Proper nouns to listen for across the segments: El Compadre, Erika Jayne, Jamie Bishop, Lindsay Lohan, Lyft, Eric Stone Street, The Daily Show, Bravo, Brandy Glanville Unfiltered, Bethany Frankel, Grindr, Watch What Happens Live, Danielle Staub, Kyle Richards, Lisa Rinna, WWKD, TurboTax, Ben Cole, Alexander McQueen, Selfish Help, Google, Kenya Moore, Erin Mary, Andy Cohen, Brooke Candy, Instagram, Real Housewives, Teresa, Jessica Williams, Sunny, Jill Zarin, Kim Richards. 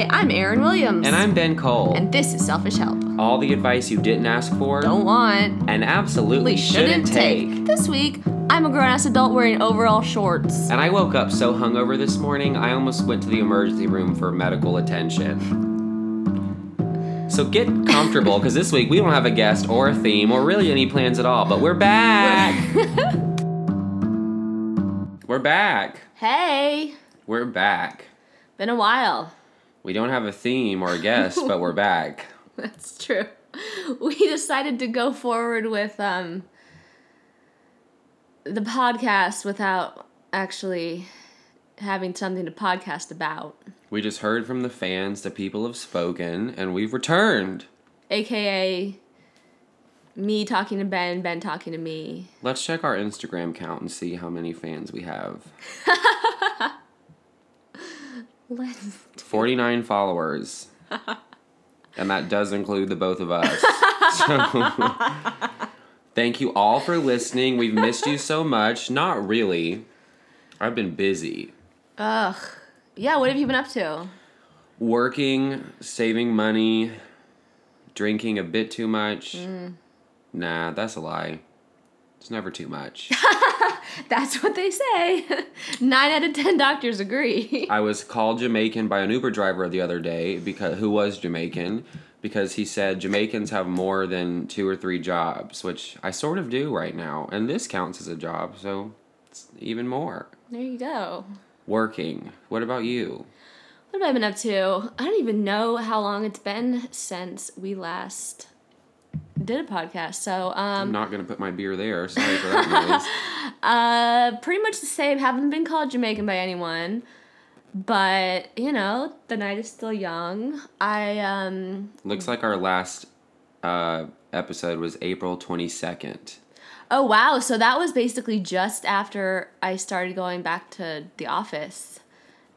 Hi, I'm Aaron Williams. And I'm Ben Cole. And this is Selfish Help. All the advice you didn't ask for, don't want, and absolutely shouldn't take. This week, I'm a grown-ass adult wearing overall shorts. And I woke up so hungover this morning, I almost went to the emergency room for medical attention. So get comfortable, because this week we don't have a guest or a theme or really any plans at all, but we're back! We're back. Hey! We're back. Been a while. We don't have a theme or a guest, but we're back. That's true. We decided to go forward with the podcast without actually having something to podcast about. We just heard from the fans, the people have spoken, and we've returned. AKA me talking to Ben, Ben talking to me. Let's check our Instagram count and see how many fans we have. 49 followers. And that does include the both of us. So, thank you all for listening. We've missed you so much. Not really. I've been busy. Ugh. Yeah, what have you been up to? Working, saving money, drinking a bit too much. Nah, that's a lie. It's never too much. That's what they say. 9 out of 10 doctors agree. I was called Jamaican by an Uber driver the other day because he said Jamaicans have more than 2 or 3 jobs, which I sort of do right now. And this counts as a job, so it's even more. There you go. Working. What about you? What have I been up to? I don't even know how long it's been since we last did a podcast, so I'm not gonna put my beer there. Sorry for that noise. Pretty much the same. Haven't been called Jamaican by anyone, but you know the night is still young. I looks like our last episode was April 22nd. Oh wow! So that was basically just after I started going back to the office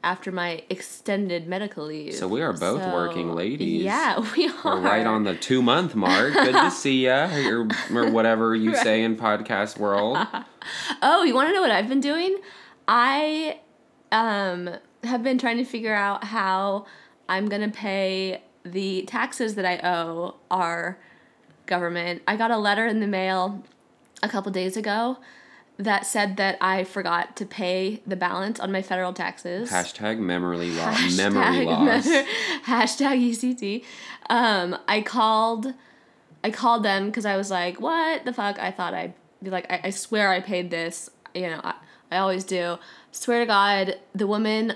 after my extended medical leave. So we are both working ladies. Yeah, we are. We're right on the 2-month mark. Good to see ya, or whatever you say in podcast world. Oh, you want to know what I've been doing? I have been trying to figure out how I'm going to pay the taxes that I owe our government. I got a letter in the mail a couple days ago that said that I forgot to pay the balance on my federal taxes. Hashtag memory loss. Hashtag ECT. I called them because I was like, what the fuck? I thought I swear I paid this. You know, I always do. Swear to God, the woman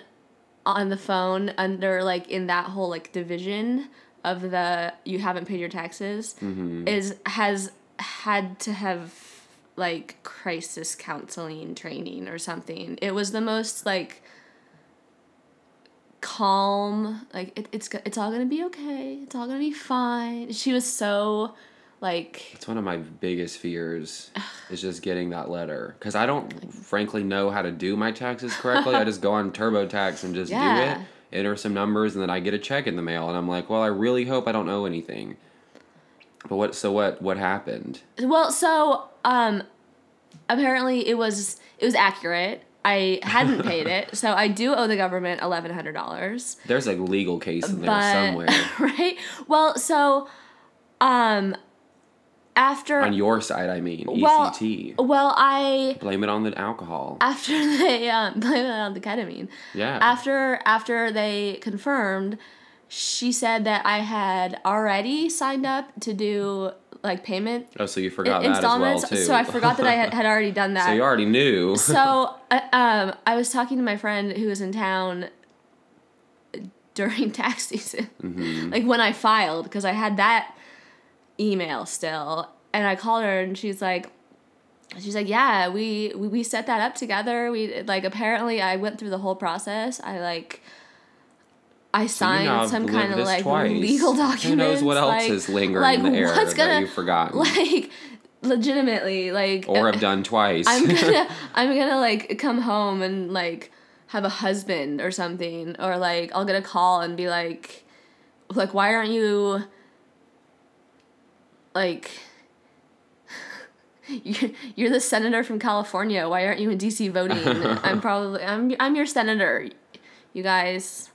on the phone under, like, in that whole, like, division of the you haven't paid your taxes had to have... like, crisis counseling training or something. It was the most, like, calm, like, it's all gonna be okay. It's all gonna be fine. She was so, like... It's one of my biggest fears is just getting that letter. Because I don't, frankly, know how to do my taxes correctly. I just go on TurboTax and just do it, enter some numbers, and then I get a check in the mail. And I'm like, well, I really hope I don't owe anything. But what happened? Well, so apparently it was accurate. I hadn't paid it, so I do owe the government $1,100. There's a legal case in there somewhere, right? Well, so after on your side, I mean ECT. Well, I blame it on the alcohol. After they blame it on the ketamine. Yeah. After they confirmed. She said that I had already signed up to do, like, payment. Oh, so you forgot that as well, too. So I forgot that I had already done that. So you already knew. So I was talking to my friend who was in town during tax season, like, when I filed, because I had that email still. And I called her, and she's like, yeah, we set that up together. We, like, apparently I went through the whole process. I signed some kind of, like, legal document. Who knows what else is lingering in the air that you've forgotten? Like, legitimately, like... Or I've done twice. I'm gonna, like, come home and, like, have a husband or something. Or, like, I'll get a call and be like, why aren't you, like... You're the senator from California. Why aren't you in D.C. voting? I'm your senator, you guys...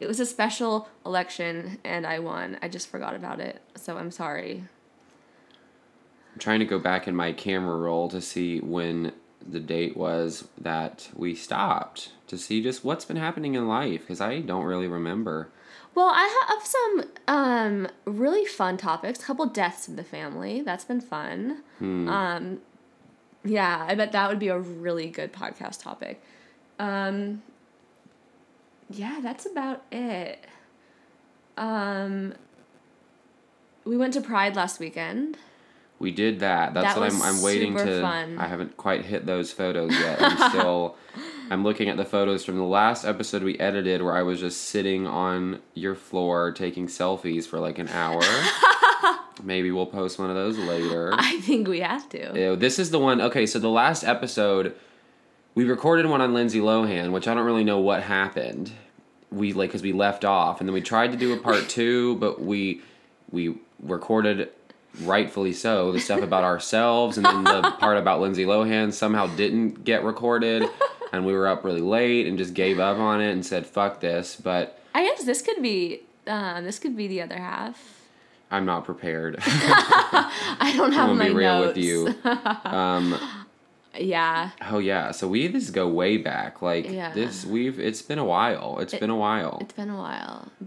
It was a special election, and I won. I just forgot about it, so I'm sorry. I'm trying to go back in my camera roll to see when the date was that we stopped, to see just what's been happening in life, because I don't really remember. Well, I have some really fun topics. A couple deaths in the family. That's been fun. Yeah, I bet that would be a really good podcast topic. Yeah, that's about it. We went to Pride last weekend. We did that. That's that what I'm waiting super to. Fun. I haven't quite hit those photos yet. I'm looking at the photos from the last episode we edited where I was just sitting on your floor taking selfies for like an hour. Maybe we'll post one of those later. I think we have to. Ew, this is the one. Okay, so the last episode, we recorded one on Lindsay Lohan, which I don't really know what happened. We like because we left off, and then we tried to do a part two, but we recorded, rightfully so, the stuff about ourselves, and then the part about Lindsay Lohan somehow didn't get recorded, and we were up really late and just gave up on it and said fuck this. But I guess this could be the other half. I'm not prepared. I don't have my notes. I'm going to be real with you. Yeah. Oh, yeah. So this go way back. Like, yeah. It's been a while. It's been a while. But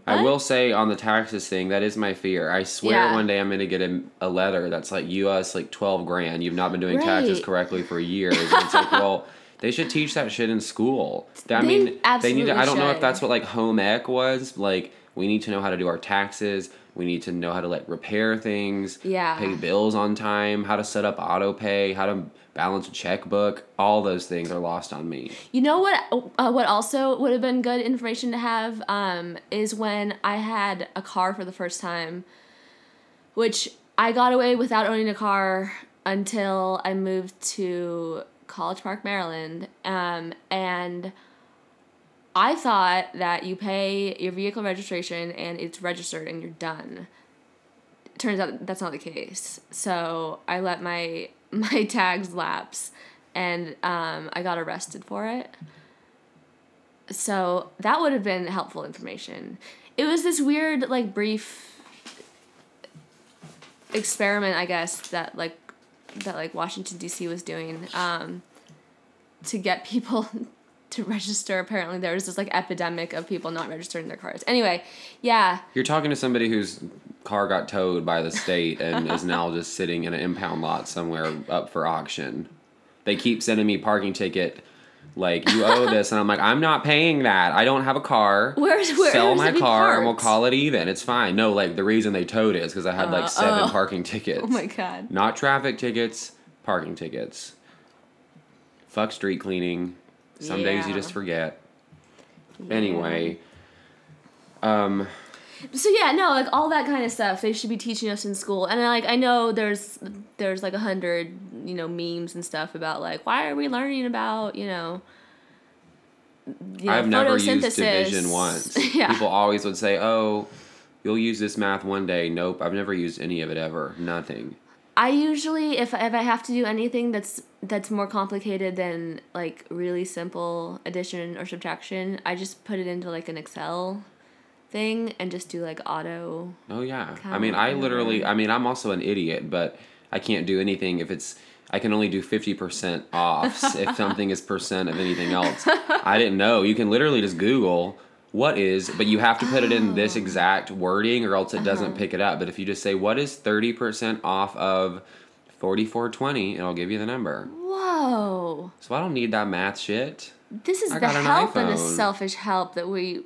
I will say on the taxes thing, that is my fear. I swear one day I'm going to get a letter that's like, you owe us like $12,000. You've not been doing taxes correctly for years. And it's like, well, they should teach that shit in school. I don't know if that's what like home ec was. Like, we need to know how to do our taxes. We need to know how to, like, repair things, pay bills on time, how to set up auto pay, how to balance a checkbook. All those things are lost on me. You know what also would have been good information to have is when I had a car for the first time, which I got away without owning a car until I moved to College Park, Maryland, and I thought that you pay your vehicle registration and it's registered and you're done. It turns out that's not the case. So I let my tags lapse and I got arrested for it. So that would have been helpful information. It was this weird, like, brief experiment, I guess, that Washington, D.C. was doing to get people to register. Apparently there was this like epidemic of people not registering their cars. Anyway, yeah. You're talking to somebody whose car got towed by the state and is now just sitting in an impound lot somewhere up for auction. They keep sending me parking ticket like, you owe this, and I'm like, I'm not paying that. I don't have a car. Sell my car and we'll call it even. It's fine. No, like the reason they towed is because I had like 7 parking tickets. Oh my God. Not traffic tickets, parking tickets. Fuck street cleaning. Some days you just forget. Yeah. Anyway. So yeah, no, like all that kind of stuff they should be teaching us in school. And like I know there's like 100, you know, memes and stuff about like why are we learning about, you know I've never used division once. Yeah. People always would say, "Oh, you'll use this math one day." Nope, I've never used any of it ever. Nothing. I usually, if I have to do anything that's more complicated than, like, really simple addition or subtraction, I just put it into, like, an Excel thing and just do, like, auto. Oh, yeah. I mean, I'm also an idiot, but I can't do anything if it's, I can only do 50% offs if something is percent of anything else. I didn't know. You can literally just Google what is, but you have to put it in this exact wording or else it doesn't pick it up. But if you just say, what is 30% off of 4420, it'll give you the number. Whoa. So I don't need that math shit. This is the help and the selfish help that we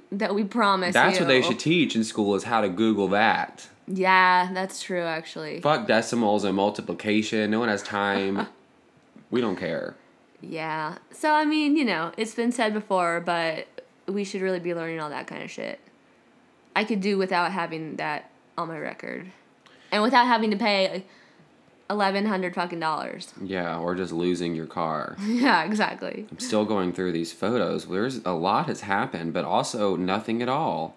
promised. That's what they should teach in school is how to Google that. Yeah, that's true, actually. Fuck decimals and multiplication. No one has time. We don't care. Yeah. So, I mean, it's been said before, but we should really be learning all that kind of shit. I could do without having that on my record. And without having to pay $1,100 fucking dollars. Yeah, or just losing your car. Yeah, exactly. I'm still going through these photos. There's a lot has happened, but also nothing at all.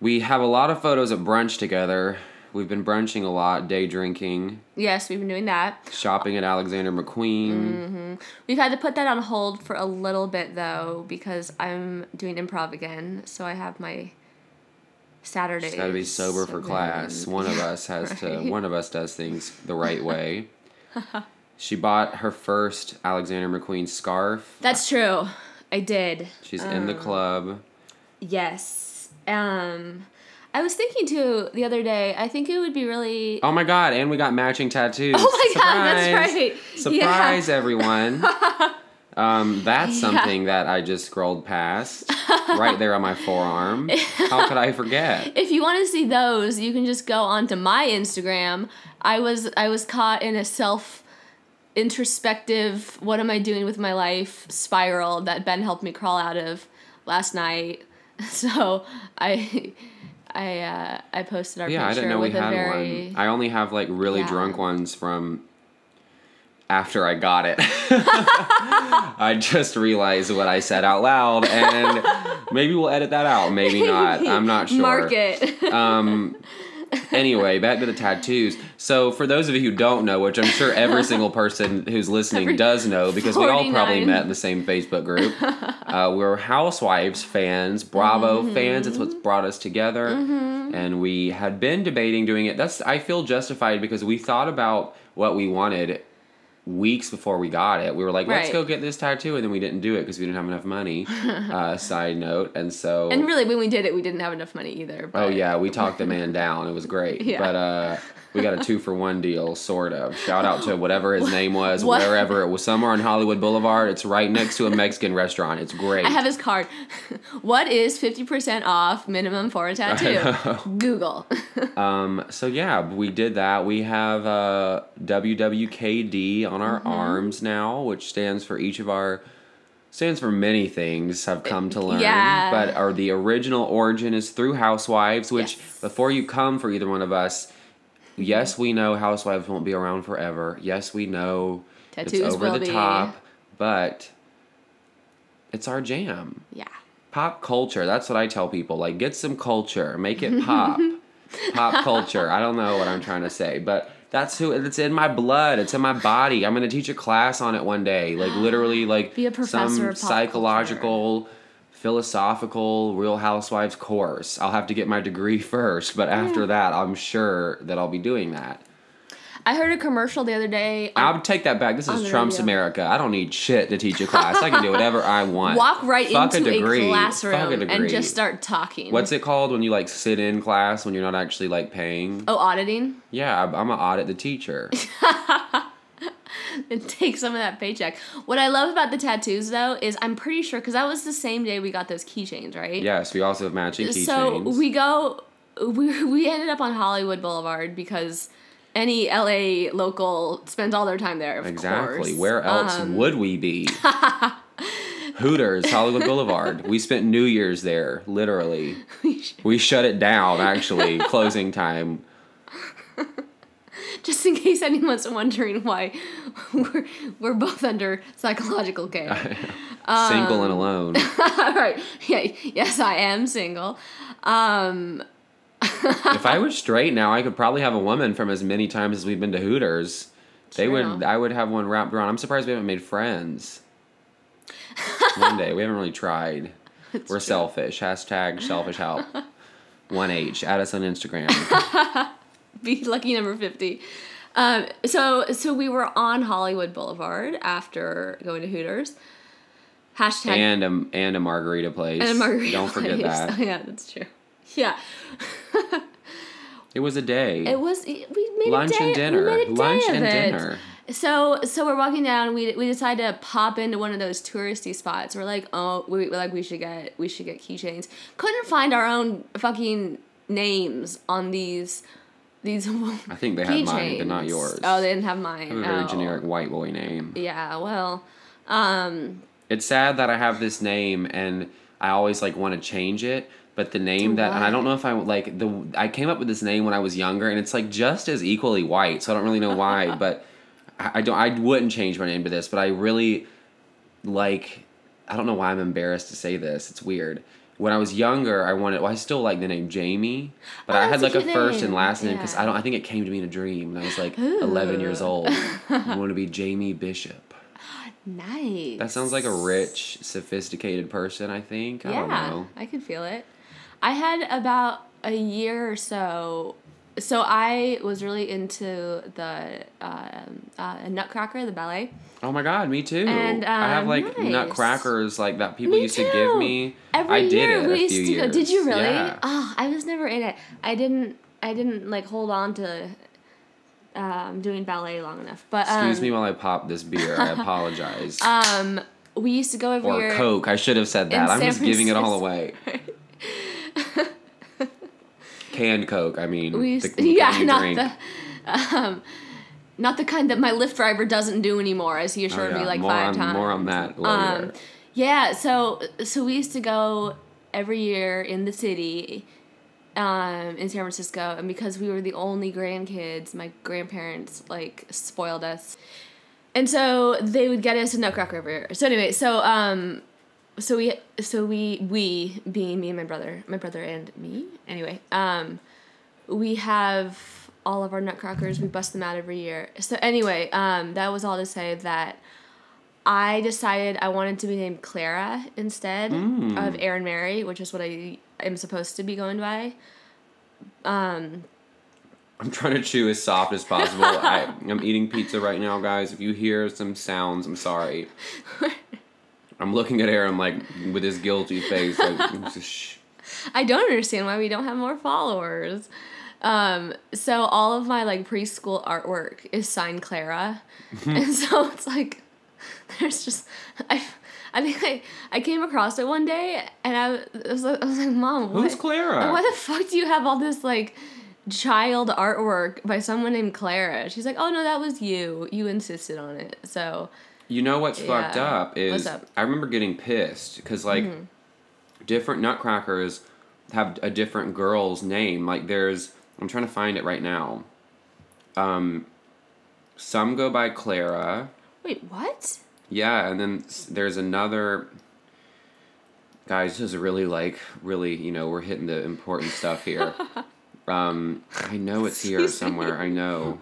We have a lot of photos of brunch together. We've been brunching a lot, day drinking. Yes, we've been doing that. Shopping at Alexander McQueen. Mm-hmm. We've had to put that on hold for a little bit, though, because I'm doing improv again, so I have my Saturdays. She's got to be sober for class. One of us has to. One of us does things the right way. She bought her first Alexander McQueen scarf. That's true. I did. She's in the club. Yes. I was thinking, too, the other day, I think it would be really... Oh, my God, and we got matching tattoos. Oh, my God, that's right. Surprise, yeah. Everyone. That's something that I just scrolled past right there on my forearm. How could I forget? If you want to see those, you can just go onto my Instagram. I was caught in a self-introspective, what am I doing with my life spiral that Ben helped me crawl out of last night. So I posted our picture. I didn't know we had one. I only have like really drunk ones from after I got it. I just realized what I said out loud, and maybe we'll edit that out. Maybe not. I'm not sure. Mark it. Anyway, back to the tattoos. So for those of you who don't know, which I'm sure every single person who's listening does know, because 49. We all probably met in the same Facebook group. We're Housewives fans, Bravo fans. It's what's brought us together. Mm-hmm. And we had been debating doing it. I feel justified because we thought about what we wanted weeks before we got it. We were like, let's go get this tattoo, and then we didn't do it because we didn't have enough money. Side note. And really, when we did it, we didn't have enough money either. But. Oh, yeah. We talked the man down. It was great. Yeah. But we got a 2-for-1 deal, sort of. Shout out to whatever his name was, wherever it was. Somewhere on Hollywood Boulevard. It's right next to a Mexican restaurant. It's great. I have his card. What is 50% off minimum for a tattoo? Google. So, yeah, we did that. We have WWKD on our arms now, which stands for many things, I've come to learn. Yeah. But the original origin is through Housewives, which before you come for either one of us, yes, we know Housewives won't be around forever. Yes, we know tattoos it's over the top, but it's our jam. Yeah. Pop culture. That's what I tell people. Like, get some culture. Make it pop. Pop culture. I don't know what I'm trying to say, but that's who... It's in my blood. It's in my body. I'm going to teach a class on it one day. Like, literally, like... Be a professor some of pop psychological... culture. Philosophical Real Housewives course. I'll have to get my degree first, but after that, I'm sure that I'll be doing that. I heard a commercial the other day. I'll take that back. This is Trump's America. I don't need shit to teach a class. I can do whatever I want. Walk right into a classroom and just start talking. What's it called when you like sit in class when you're not actually like paying? Oh, auditing? Yeah, I'm gonna audit the teacher. And take some of that paycheck. What I love about the tattoos, though, is I'm pretty sure, because that was the same day we got those keychains, right? Yes, we also have matching keychains. So we ended up on Hollywood Boulevard because any LA local spends all their time there, of course. Exactly. Where else would we be? Hooters, Hollywood Boulevard. We spent New Year's there, literally. We shut it down, actually, closing time. Just in case anyone's wondering why we're both under psychological care. Single and alone. Right. Yeah, yes, I am single. If I was straight now, I could probably have a woman from as many times as we've been to Hooters. True. I would have one wrapped around. I'm surprised we haven't made friends. One day. We haven't really tried. That's we're true. Selfish. # selfish help. 1H. Add us on Instagram. Be lucky number 50. So we were on Hollywood Boulevard after going to Hooters. # and a margarita place. And a margarita Don't place. Forget that. Oh, yeah, that's true. Yeah. It was a day. It was. We made lunch a day. And dinner. We made a day lunch of and it. Dinner. So we're walking down. We decide to pop into one of those touristy spots. We're like, oh, we should get keychains. Couldn't find our own fucking names on these. I think they had mine, but not yours. Oh, they didn't have mine. I have a very generic white boy name. Yeah, well, it's sad that I have this name, and I always like want to change it. But the name that, and I don't know if I like the. I came up with this name when I was younger, and it's like just as equally white. So I don't really know why, but I wouldn't change my name to this. But I really like. I don't know why I'm embarrassed to say this. It's weird. when I was younger, I wanted... Well, I still like the name Jamie, but I had like a first and last name because I think it came to me in a dream when I was like 11 years old. I want to be Jamie Bishop. Nice. That sounds like a rich, sophisticated person, I think. I don't know. I could feel it. I had about a year or so... So I was really into the Nutcracker, the ballet. Oh my God, me too. And I have like Nutcrackers like that people used to give me. Every year we used to go. Did you really? Yeah. Oh, I was never in it. I didn't like hold on to doing ballet long enough. But excuse me while I pop this beer. I apologize. We used to go every year. Or Coke. I should have said that. I'm just giving it all away. Canned Coke, I mean. Not the kind that my Lyft driver doesn't do anymore, as he assured me like five times. More on that later. So we used to go every year in the city in San Francisco, and because we were the only grandkids, my grandparents like spoiled us. And so they would get us a Nutcracker every year. So anyway, So we being me and my brother and me, anyway, we have all of our Nutcrackers. We bust them out every year. So anyway, that was all to say that I decided I wanted to be named Clara instead of Erin Mary, which is what I am supposed to be going by. I'm trying to chew as soft as possible. I'm eating pizza right now, guys. If you hear some sounds, I'm sorry. I'm looking at Aaron, like, with his guilty face, like, shh. I don't understand why we don't have more followers. So all of my, like, preschool artwork is signed Clara. And so it's, like, there's just... I think I came across it one day, and I was like, Mom, what? Who's Clara? Why the fuck do you have all this, like, child artwork by someone named Clara? She's like, oh, no, that was you. You insisted on it, so... You know what's fucked up is... What's up? I remember getting pissed because, like, different Nutcrackers have a different girl's name. Like, there's... I'm trying to find it right now. Some go by Clara. Wait, what? Yeah, and then there's another... Guys, this is really, you know, we're hitting the important stuff here. I know it's here somewhere. I know.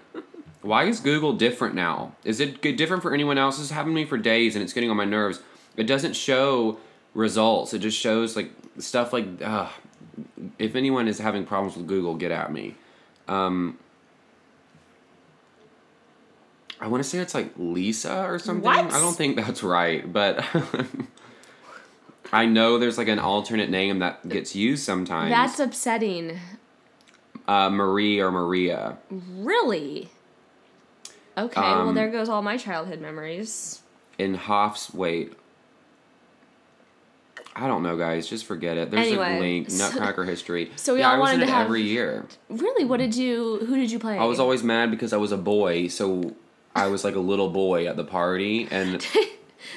Why is Google different now? Is it different for anyone else? This has happened to me for days, and it's getting on my nerves. It doesn't show results. It just shows, like, stuff like... if anyone is having problems with Google, get at me. I want to say it's, like, Lisa or something. What? I don't think that's right, but... I know there's, like, an alternate name that gets used sometimes. That's upsetting. Marie or Maria. Really? Okay, well, there goes all my childhood memories. In Hoff's, wait. I don't know, guys. Just forget it. There's a link. Nutcracker history. So we all wanted to have... every year. Really? Who did you play? I was always mad because I was a boy, so I was like a little boy at the party, and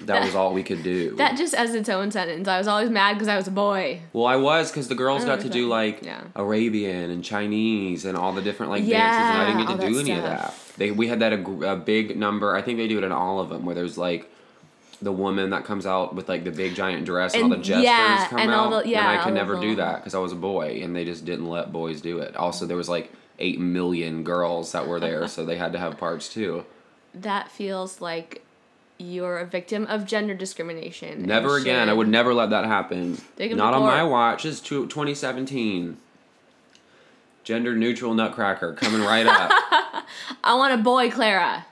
that was all we could do. That just as its own sentence. I was always mad because I was a boy. Well, I was because the girls got to do, like, Arabian and Chinese and all the different, like, dances, and I didn't get to do any of that. We had that a big number. I think they do it in all of them, where there's, like, the woman that comes out with, like, the big giant dress and all the jesters come out. And I could never do that because I was a boy, and they just didn't let boys do it. Also, there was, like, 8 million girls that were there, so they had to have parts, too. That feels like you're a victim of gender discrimination. Never again. I would never let that happen. Not on my watch. It's 2017. Gender-neutral Nutcracker coming right up. I want a boy, Clara.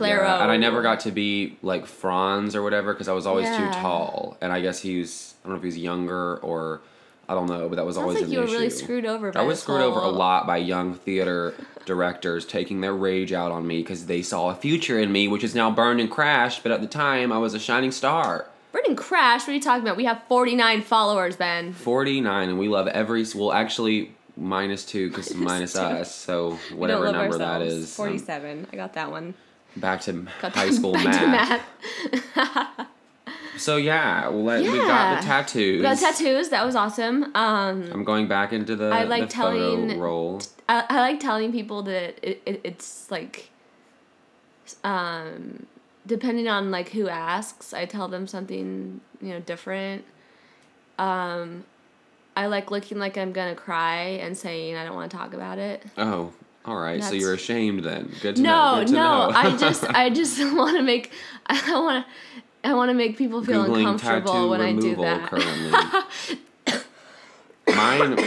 Yeah, and I never got to be, like, Franz or whatever because I was always too tall. And I guess I don't know if he was younger or I don't know, but that was always an issue. Sounds like you were really screwed over by I was screwed over a lot by young theater directors taking their rage out on me because they saw a future in me, which is now burned and crashed. But at the time, I was a shining star. Burned and crashed? What are you talking about? We have 49 followers, Ben. 49, and we love every... Well, actually... -2 because minus us, so whatever number that is. 47. I got that one. Back to high school math. So we got the tattoos. That was awesome. I'm going back into the photo roll. I like telling people that it's like, depending on like who asks, I tell them something different. I like looking like I'm gonna cry and saying I don't want to talk about it. Oh, all right. That's... So you're ashamed then. Good to know. No. I just want to make. I want to make people feel Googling uncomfortable when I do that. Mine.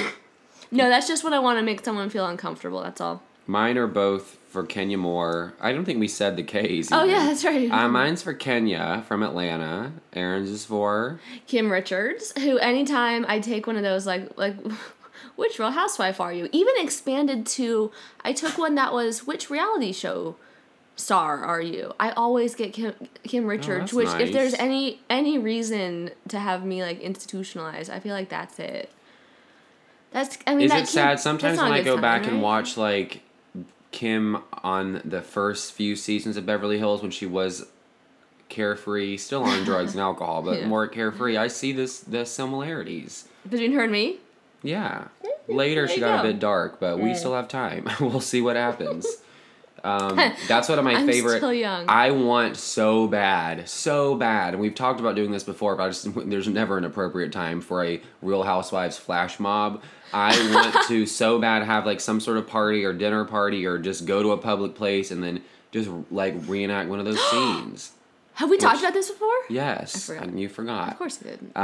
No, that's just what I want to make someone feel uncomfortable. That's all. Mine are both for Kenya Moore. I don't think we said the K's. Either. Oh, yeah, that's right. Mine's for Kenya from Atlanta. Aaron's is for... Kim Richards, who anytime I take one of those, like which Real Housewife are you? Even expanded to... I took one that was, which reality show star are you? I always get Kim Richards, which nice. If there's any reason to have me, like, institutionalized, I feel like that's it. That's, I mean, is that it sad? Sometimes when I go back and watch, like... Kim on the first few seasons of Beverly Hills when she was carefree, still on drugs and alcohol, but more carefree. I see the similarities. Between her and me? Yeah. Later she got a bit dark, but we still have time. We'll see what happens. That's one of my favorite. I'm still young. I want so bad. And we've talked about doing this before, but there's never an appropriate time for a Real Housewives flash mob. I want to so bad have like some sort of party or dinner party or just go to a public place and then just like reenact one of those scenes. Have we talked about this before? Yes. And you forgot. Of course I did. Yes.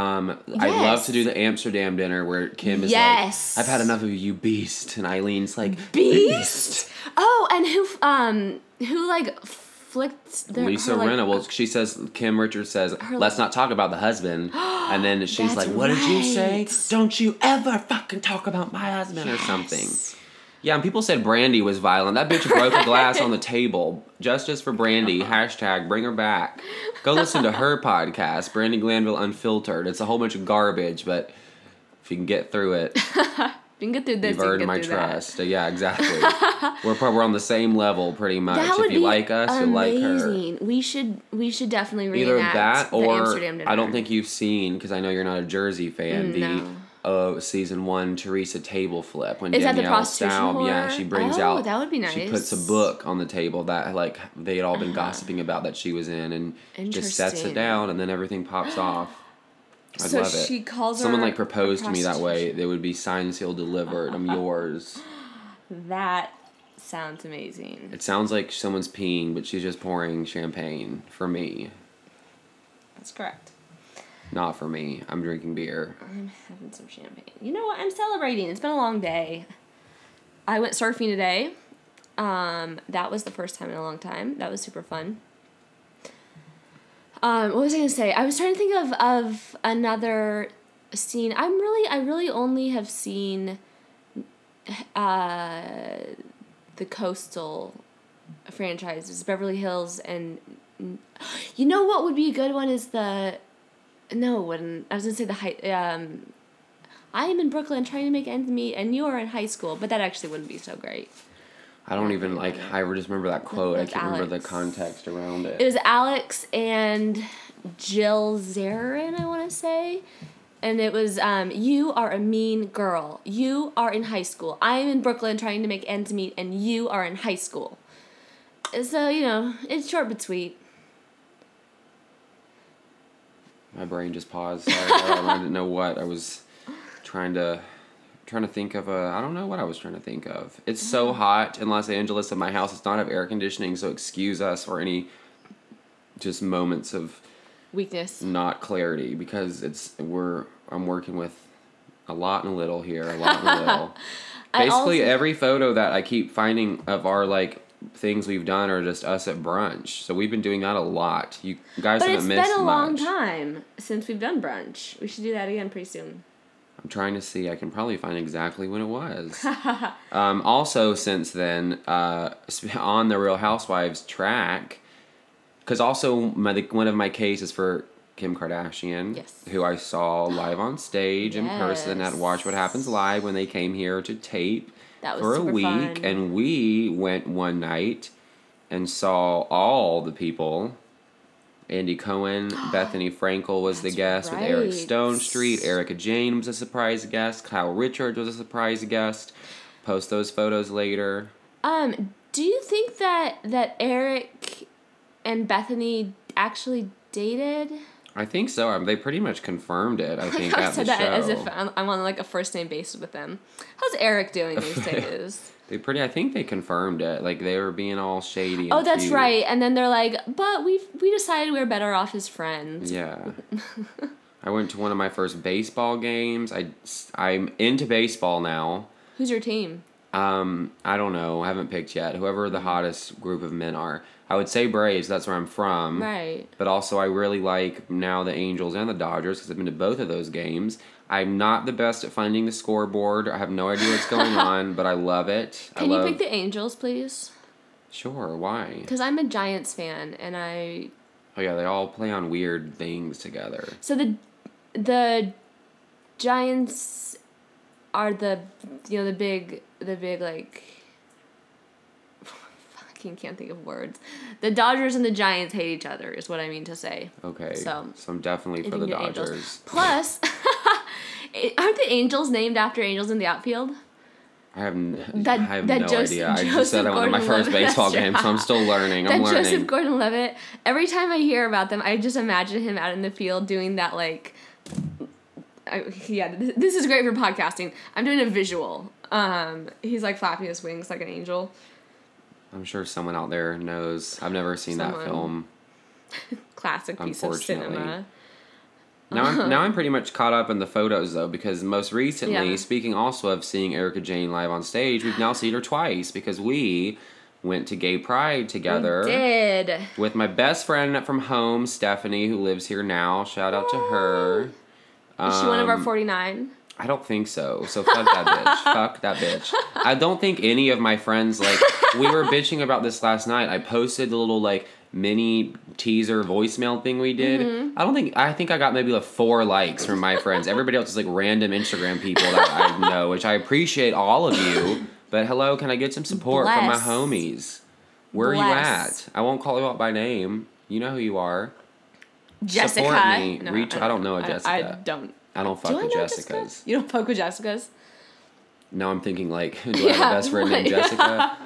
I love to do the Amsterdam dinner where Kim is like, I've had enough of you, beast. And Eileen's like, beast? Oh, and who like flicked their... Lisa Rinna. Well, she says, Kim Richards says, let's not talk about the husband. And then she's like, what did you say? Don't you ever fucking talk about my husband or something. Yeah, and people said Brandy was violent. That bitch broke a glass on the table. Justice for Brandy. Hashtag bring her back. Go listen to her podcast, Brandy Glanville Unfiltered. It's a whole bunch of garbage, but if you can get through it, you've earned my trust. That. Yeah, exactly. We're on the same level pretty much. That would if you be like us, amazing. You'll like her. We should definitely reenact that or the Amsterdam dinner. I don't think you've seen because I know you're not a Jersey fan. Season 1 Teresa table flip when Danielle Staub she brings out that would be nice. She puts a book on the table that like they had all been gossiping about that she was in and just sets it down and then everything pops off. I'd love it. She calls someone like proposed to me that way. They would be signed, sealed, delivered. I'm yours. That sounds amazing. It sounds like someone's peeing, but she's just pouring champagne for me. That's correct. Not for me. I'm drinking beer. I'm having some champagne. You know what? I'm celebrating. It's been a long day. I went surfing today. That was the first time in a long time. That was super fun. What was I going to say? I was trying to think of another scene. I really only have seen the coastal franchises, Beverly Hills, and you know what would be a good one is the... No, it wouldn't. I was going to say the high... I am in Brooklyn trying to make ends meet, and you are in high school, but that actually wouldn't be so great. I don't even, like... I just remember that quote. I can't remember the context around it. It was Alex and Jill Zarin, I want to say. And it was, you are a mean girl. You are in high school. I am in Brooklyn trying to make ends meet, and you are in high school. So, you know, it's short but sweet. My brain just paused. I didn't know what I was trying to think of. I don't know what I was trying to think of. It's so hot in Los Angeles, and my house does not have air conditioning, so excuse us for any just moments of weakness, not clarity, because I'm working with a lot and a little here, a lot and a little. Basically, every photo that I keep finding of our like. Things we've done are just us at brunch. So we've been doing that a lot. You guys haven't missed much. But it's been a long time since we've done brunch. We should do that again pretty soon. I'm trying to see. I can probably find exactly when it was. Also, since then, on the Real Housewives track, because also one of my cases for Kim Kardashian, who I saw live on stage in person at Watch What Happens Live when they came here to tape. That was for a week, fun. And we went one night and saw all the people. Andy Cohen, Bethany Frankel was the guest with Eric Stone Street. Erika Jayne was a surprise guest. Kyle Richards was a surprise guest. Post those photos later. Do you think that Eric and Bethany actually dated? I think so. They pretty much confirmed it, I think, at the show. I said that as if I'm on, a first-name basis with them. How's Eric doing these days? I think they confirmed it. They were being all shady. Oh, that's cute. Right. And then they're like, but we decided we were better off as friends. Yeah. I went to one of my first baseball games. I'm into baseball now. Who's your team? I don't know. I haven't picked yet. Whoever the hottest group of men are. I would say Braves. That's where I'm from. Right. But also I really like now the Angels and the Dodgers because I've been to both of those games. I'm not the best at finding the scoreboard. I have no idea what's going on, but I love it. Can you pick the Angels, please? Sure. Why? Because I'm a Giants fan, and Oh, yeah. They all play on weird things together. So the Giants are the big can't think of words. The Dodgers and the Giants hate each other is what I mean to say. Okay. So I'm definitely for the Dodgers. Angels. Plus, aren't the Angels named after Angels in the Outfield? I have no idea. I just said I went to my first baseball game, so I'm still learning. Joseph Gordon Levitt, every time I hear about them, I just imagine him out in the field doing that, this is great for podcasting. I'm doing a visual. He's flapping his wings like an angel. I'm sure someone out there knows. I've never seen that film. Classic piece of cinema. Now I'm pretty much caught up in the photos, though, because most recently, speaking also of seeing Erika Jayne live on stage, we've now seen her twice because we went to Gay Pride together. We did. With my best friend from home, Stephanie, who lives here now. Shout out to her. Is she one of our 49? I don't think so. So fuck that bitch. Fuck that bitch. I don't think any of my friends, we were bitching about this last night. I posted the little, mini teaser voicemail thing we did. Mm-hmm. I think I got maybe 4 likes from my friends. Everybody else is, random Instagram people that I know, which I appreciate all of you. But hello, can I get some support from my homies? Where are you at? I won't call you out by name. You know who you are. Jessica. Support me. No, I don't know a Jessica. I don't fuck with Jessicas. You don't fuck with Jessicas? Now I'm thinking, do I have a best friend named Jessica?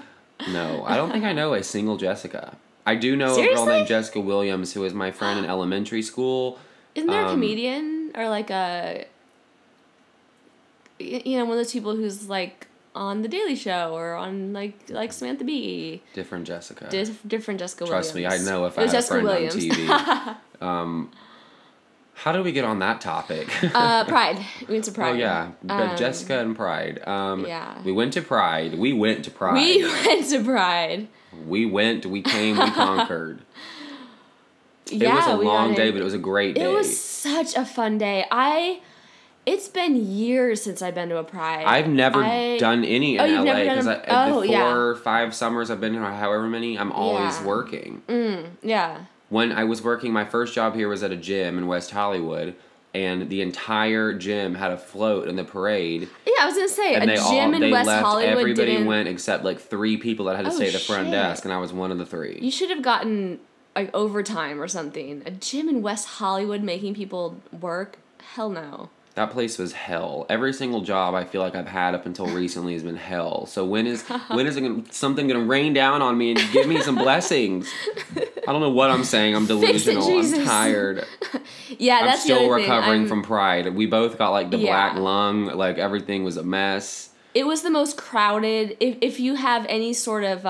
No, I don't think I know a single Jessica. I do know a girl named Jessica Williams who was my friend in elementary school. Isn't there a comedian or one of those people who's on The Daily Show or on like Samantha Bee? Different Jessica. Different Jessica Williams. Trust me, I know if I had a friend on TV. How do we get on that topic? Pride. We went to Pride. Oh, yeah. Jessica and Pride. Yeah. We went to Pride. We came, we conquered. Yeah, it was a long day, but it was a great day. It was such a fun day. It's been years since I've been to a Pride. I've never done any in LA because before 5 summers I've been here, however many, I'm always working. Mm, yeah. When I was working, my first job here was at a gym in West Hollywood, and the entire gym had a float in the parade. Yeah, I was going to say, Hollywood everybody didn't... went except 3 people that had to stay at the front desk, and I was one of the 3. You should have gotten overtime or something. A gym in West Hollywood making people work? Hell no. That place was hell. Every single job I feel like I've had up until recently has been hell. So when is something going to rain down on me and give me some blessings? I don't know what I'm saying. I'm delusional. I'm tired. Yeah, that's the other thing. I'm still recovering from Pride. We both got the black lung. Everything was a mess. It was the most crowded. If you have any sort of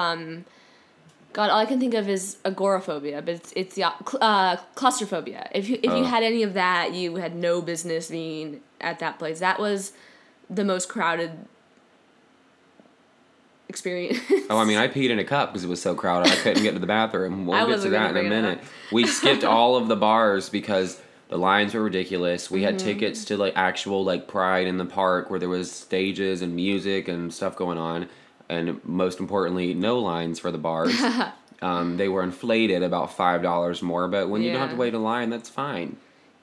all I can think of is agoraphobia, but it's the claustrophobia. If you had any of that, you had no business being at that place. That was the most crowded experience. Oh, I mean, I peed in a cup because it was so crowded. I couldn't get to the bathroom. We'll get to that in a minute. We skipped all of the bars because the lines were ridiculous. We had tickets to actual Pride in the park where there was stages and music and stuff going on. And most importantly, no lines for the bars. They were inflated about $5 more, but when you don't have to wait a line, that's fine.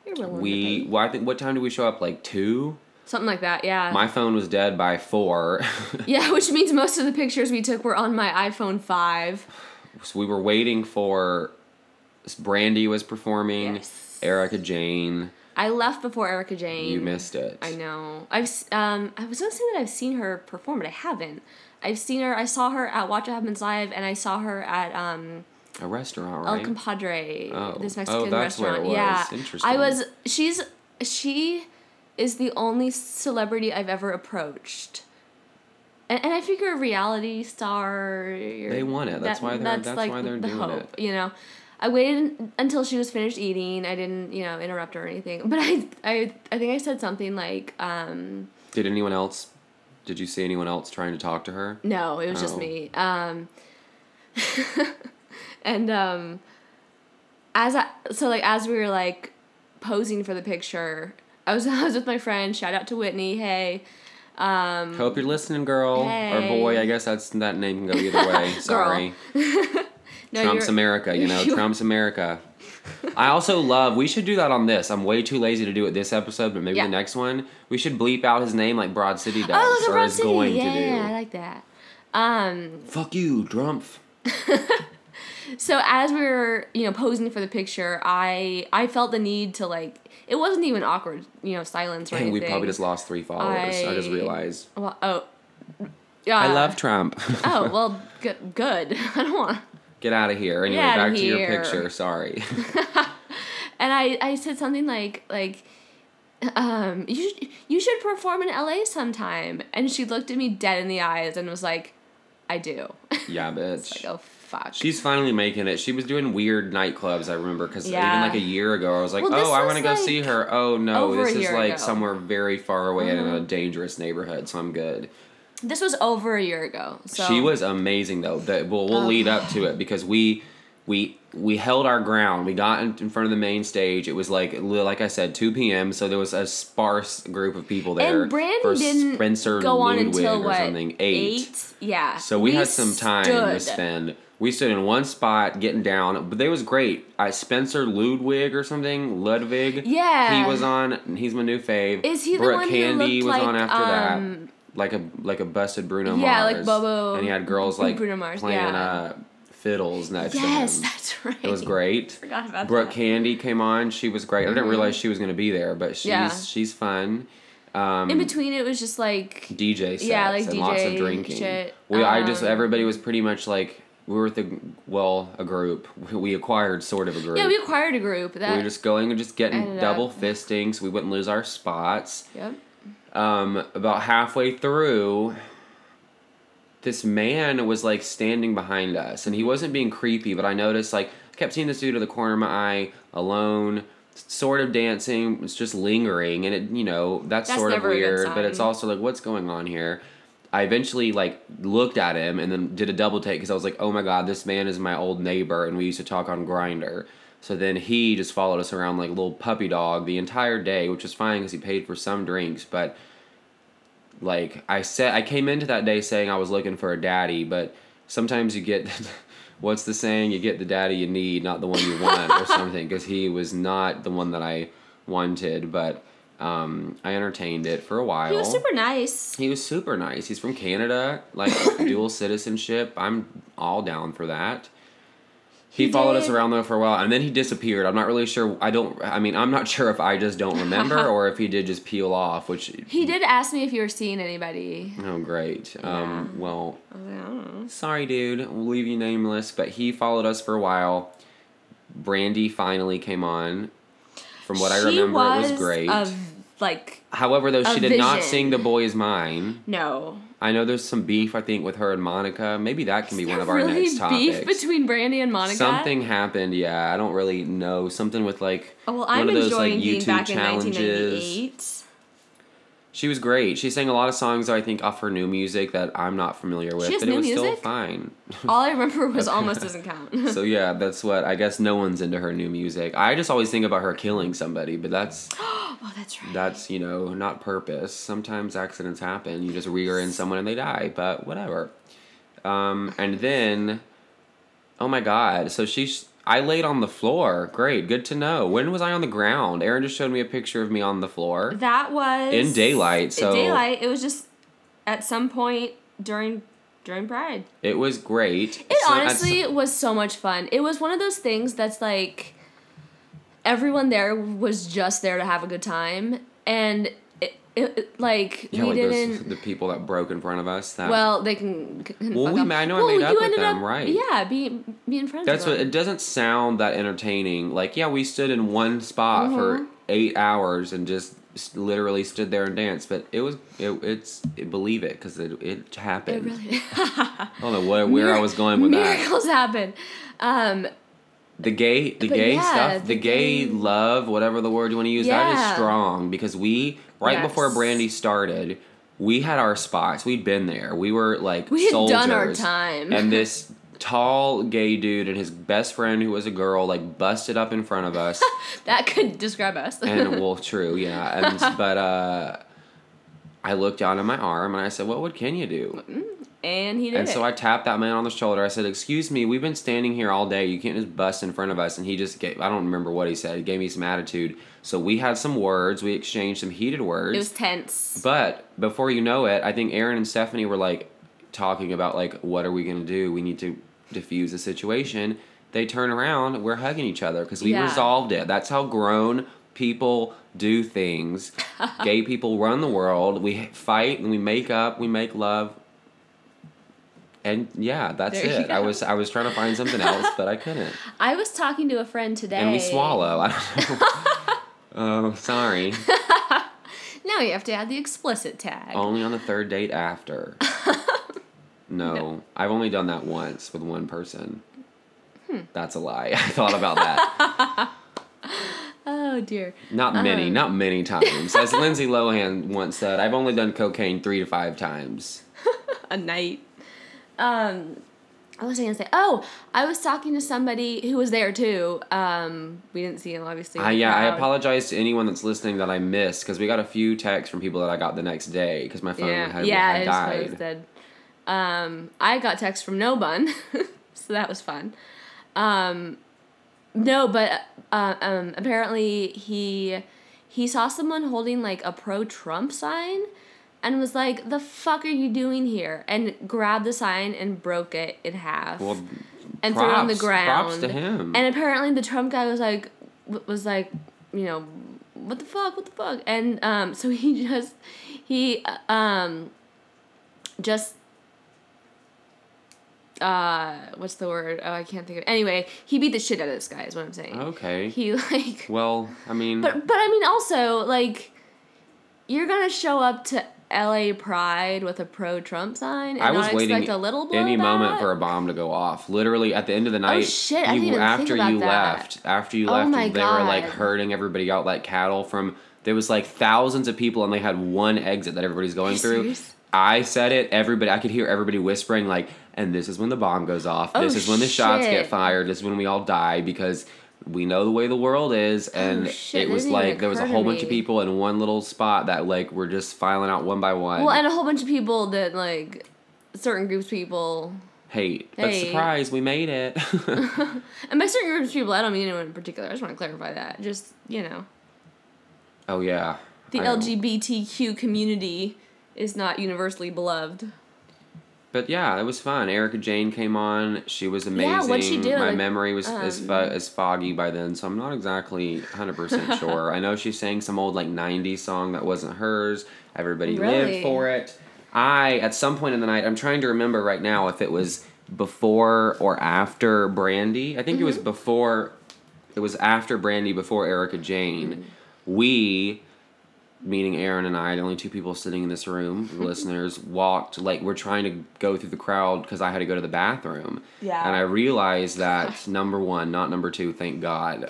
What time did we show up? 2? Something like that, yeah. My phone was dead by 4. Yeah, which means most of the pictures we took were on my iPhone 5. So we were waiting for... Brandy was performing. Yes. Erika Jayne. I left before Erika Jayne. You missed it. I know. I was going to say that I've seen her perform, but I haven't. I saw her at Watch What Happens Live, and I saw her at A restaurant, right? El Compadre. Oh. This Mexican restaurant. Where it was. Yeah. Interesting. She is the only celebrity I've ever approached. And I figure a reality star... They want it. That's why they're doing it. You know, I waited until she was finished eating. I didn't, interrupt her or anything. But I think I said something like... Did you see anyone else trying to talk to her? No, it was just me. As we were posing for the picture, I was with my friend. Shout out to Whitney. Hey. Hope you're listening, girl. Hey. Or boy, I guess that name can go either way. Sorry. No, Trump's America, Trump's America. I also love, we should do that on this. I'm way too lazy to do it this episode, but maybe the next one, we should bleep out his name like Broad City does. Oh, look at Broad City. Yeah, I like that. Fuck you, Trump. So as we were, posing for the picture, I felt the need to it wasn't even awkward, silence or anything. We probably just lost 3 followers. I just realized. Well, yeah. I love Trump. Oh, well, good. I don't want to. Get out of here. Anyway, back to your picture. Sorry. And I said something like, you should perform in LA sometime. And she looked at me dead in the eyes and was like, I do. Yeah, bitch. It's like, oh, fuck. She's finally making it. She was doing weird nightclubs, I remember, because even a year ago, I was like, I want to go see her. Oh, no, this is somewhere very far away in a dangerous neighborhood, so I'm good. This was over a year ago. So. She was amazing, though. We'll lead up to it because we held our ground. We got in front of the main stage. It was like I said, 2 p.m. So there was a sparse group of people there. And Brandy didn't go on until what? 8. Yeah. So we had some time to spend. We stood in one spot, getting down, but it was great. Spencer Ludwig or something, Ludwig. Yeah. He was on. He's my new fave. Is he the one Candy who looked was on after that? Like a busted Bruno Mars. Yeah, like Bobo. And he had girls Bruno Mars, playing fiddles next to him. Yes, that's right. It was great. I forgot about Brooke Candy came on. She was great. Mm-hmm. I didn't realize she was going to be there, but she's fun. In between, it was just DJ sets and DJ lots of drinking. Shit. Everybody was pretty much we were a group. We acquired sort of a group. Yeah, we acquired a group. We were just going and just getting double fisting so we wouldn't lose our spots. Yep. About halfway through, this man was standing behind us, and he wasn't being creepy, but I noticed I kept seeing this dude in the corner of my eye, alone, sort of dancing, was just lingering, and it that's sort of weird, but it's also what's going on here? I eventually looked at him and then did a double take because I was like, oh my god, this man is my old neighbor, and we used to talk on Grindr. So then he just followed us around like a little puppy dog the entire day, which was fine because he paid for some drinks. But I came into that day saying I was looking for a daddy, but sometimes you get, what's the saying? You get the daddy you need, not the one you want or something, because he was not the one that I wanted. But I entertained it for a while. He was super nice. He's from Canada, dual citizenship. I'm all down for that. He followed us around, though, for a while, and then he disappeared. I'm not really sure. I'm not sure if I just don't remember or if he did just peel off, which... He did ask me if you were seeing anybody. Oh, great. Yeah. Well, sorry, dude. We'll leave you nameless, but he followed us for a while. Brandy finally came on. From what I remember, it was great. However, though, she did not sing The Boy Is Mine. No. I know there's some beef, I think, with her and Monica. Maybe that can be one of our next topics. Beef between Brandy and Monica? Something happened, yeah. I don't really know. Something with, one of those, YouTube back challenges. In 1998. She was great. She sang a lot of songs, I think, off her new music that I'm not familiar with. She has but new it was music? Still fine. All I remember was Almost Doesn't Count. So, yeah, that's what... I guess no one's into her new music. I just always think about her killing somebody, but that's... Oh, that's right. That's, not purpose. Sometimes accidents happen. You just rear in someone and they die, but whatever. And then, oh my God. So I laid on the floor. Great. Good to know. When was I on the ground? Aaron just showed me a picture of me on the floor. That was... In daylight, so... In daylight. It was just at some point during Pride. It was great. It was so much fun. It was one of those things that's everyone there was just there to have a good time, and it, Those, the people that broke in front of us. I ended up with them, right? Yeah, being friends. That's what. It doesn't sound that entertaining. We stood in one spot for 8 hours and just literally stood there and danced. But it was believe it because it happened. It really. I don't know where I was going with miracles that. Miracles happen. The gay stuff, the gay love, whatever the word you want to use, that is strong because we. Before Brandy started, we had our spots. We'd been there. We were soldiers. We had done our time. And this tall gay dude and his best friend, who was a girl, busted up in front of us. That could describe us. True. But I looked down at my arm and I said, "What would Kenya do?" And he did. And so I tapped that man on the shoulder. I said, "Excuse me, we've been standing here all day. You can't just bust in front of us." And he just gave, I don't remember what he said. He gave me some attitude. So we had some words. We exchanged some heated words. It was tense. But before you know it, I think Aaron and Stephanie were talking about what are we going to do? We need to diffuse the situation. They turn around. We're hugging each other because we resolved it. That's how grown people do things. Gay people run the world. We fight and we make up. We make love. And that's it. I was trying to find something else, but I couldn't. I was talking to a friend today. And we swallow. I don't know. Oh, sorry. Now you have to add the explicit tag. Only on the third date after. No. I've only done that once with one person. That's a lie. I thought about that. Oh, dear. Not many times. As Lindsay Lohan once said, I've only done cocaine 3 to 5 times. A night. I was going to say, I was talking to somebody who was there too. We didn't see him, obviously. I apologize to anyone that's listening that I missed because we got a few texts from people that I got the next day because my phone had died. Yeah, it was dead. I got texts from no one, so that was fun. Apparently he saw someone holding a pro-Trump sign. And was like, "The fuck are you doing here?" And grabbed the sign and broke it in half. Well, and threw it on the ground. Props to him. And apparently the Trump guy was what the fuck? And so he what's the word? Oh, I can't think of it. Anyway, he beat the shit out of this guy is what I'm saying. Okay. But you're gonna show up to LA Pride with a pro-Trump sign and not expect a little blowback? Any moment for a bomb to go off. Literally, at the end of the night, after you left, they were herding everybody out like cattle from, there was thousands of people and they had one exit that everybody's going through. Serious? I said it, I could hear everybody whispering and this is when the bomb goes off. This is when the shots get fired. This is when we all die because we know the way the world is, and it was there was a whole bunch of people in one little spot that were just filing out one by one. Well, and a whole bunch of people that certain groups of people hate. But surprise, we made it. And by certain groups of people, I don't mean anyone in particular. I just want to clarify that. Just, Oh, yeah. The LGBTQ community is not universally beloved. But yeah, it was fun. Erika Jayne came on. She was amazing. Yeah, what'd she do? My memory was as foggy by then, so I'm not exactly 100% sure. I know she sang some old 90s song that wasn't hers. Everybody lived for it. At some point in the night, I'm trying to remember right now if it was before or after Brandy. I think it was before. It was after Brandy, before Erika Jayne. Mm-hmm. We, meaning Aaron and I, the only two people sitting in this room, the listeners, walked, we're trying to go through the crowd because I had to go to the bathroom. Yeah. And I realized that, number one, not number two, thank God,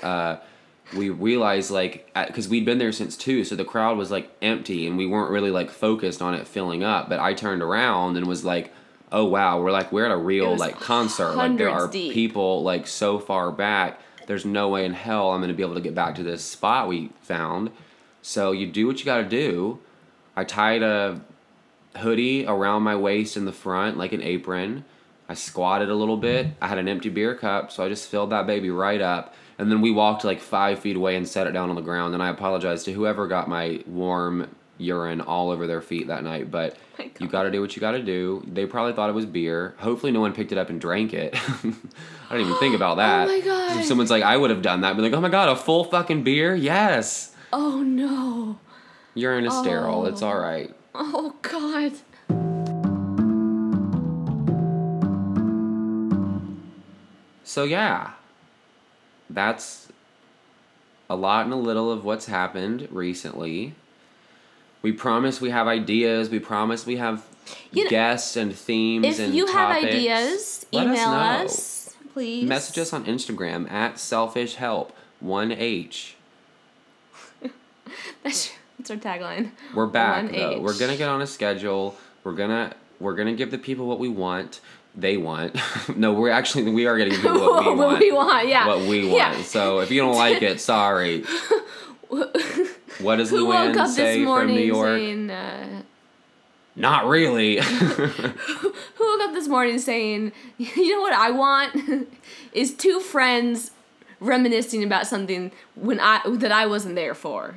we realized, because we'd been there since 2, so the crowd was, empty, and we weren't really, focused on it filling up, but I turned around and was oh, wow, we're at a real, concert. There are people, so far back, there's no way in hell I'm going to be able to get back to this spot we found. So you do what you gotta do. I tied a hoodie around my waist in the front, like an apron. I squatted a little bit. I had an empty beer cup, so I just filled that baby right up. And then we walked 5 feet away and set it down on the ground. And I apologize to whoever got my warm urine all over their feet that night. But you gotta do what you gotta do. They probably thought it was beer. Hopefully no one picked it up and drank it. I didn't even think about that. Oh my God. If someone's I would have done that. I'd be oh my God, a full fucking beer? Yes. Oh, no. Urine is sterile. It's all right. Oh, God. So, yeah. That's a lot and a little of what's happened recently. We promise we have ideas. We promise we have guests and themes and topics. If you have ideas, email us, please. Message us on Instagram at selfishhelp1h. That's our tagline. We're back, though. We're going to get on a schedule. We're gonna give the people what we want. They want. No, we are getting people what we want. What we want, yeah. What we want. Yeah. So if you don't like it, sorry. What does Luann say from New York? Saying, not really. Who woke up this morning saying, you know what I want? Is two friends reminiscing about something that I wasn't there for.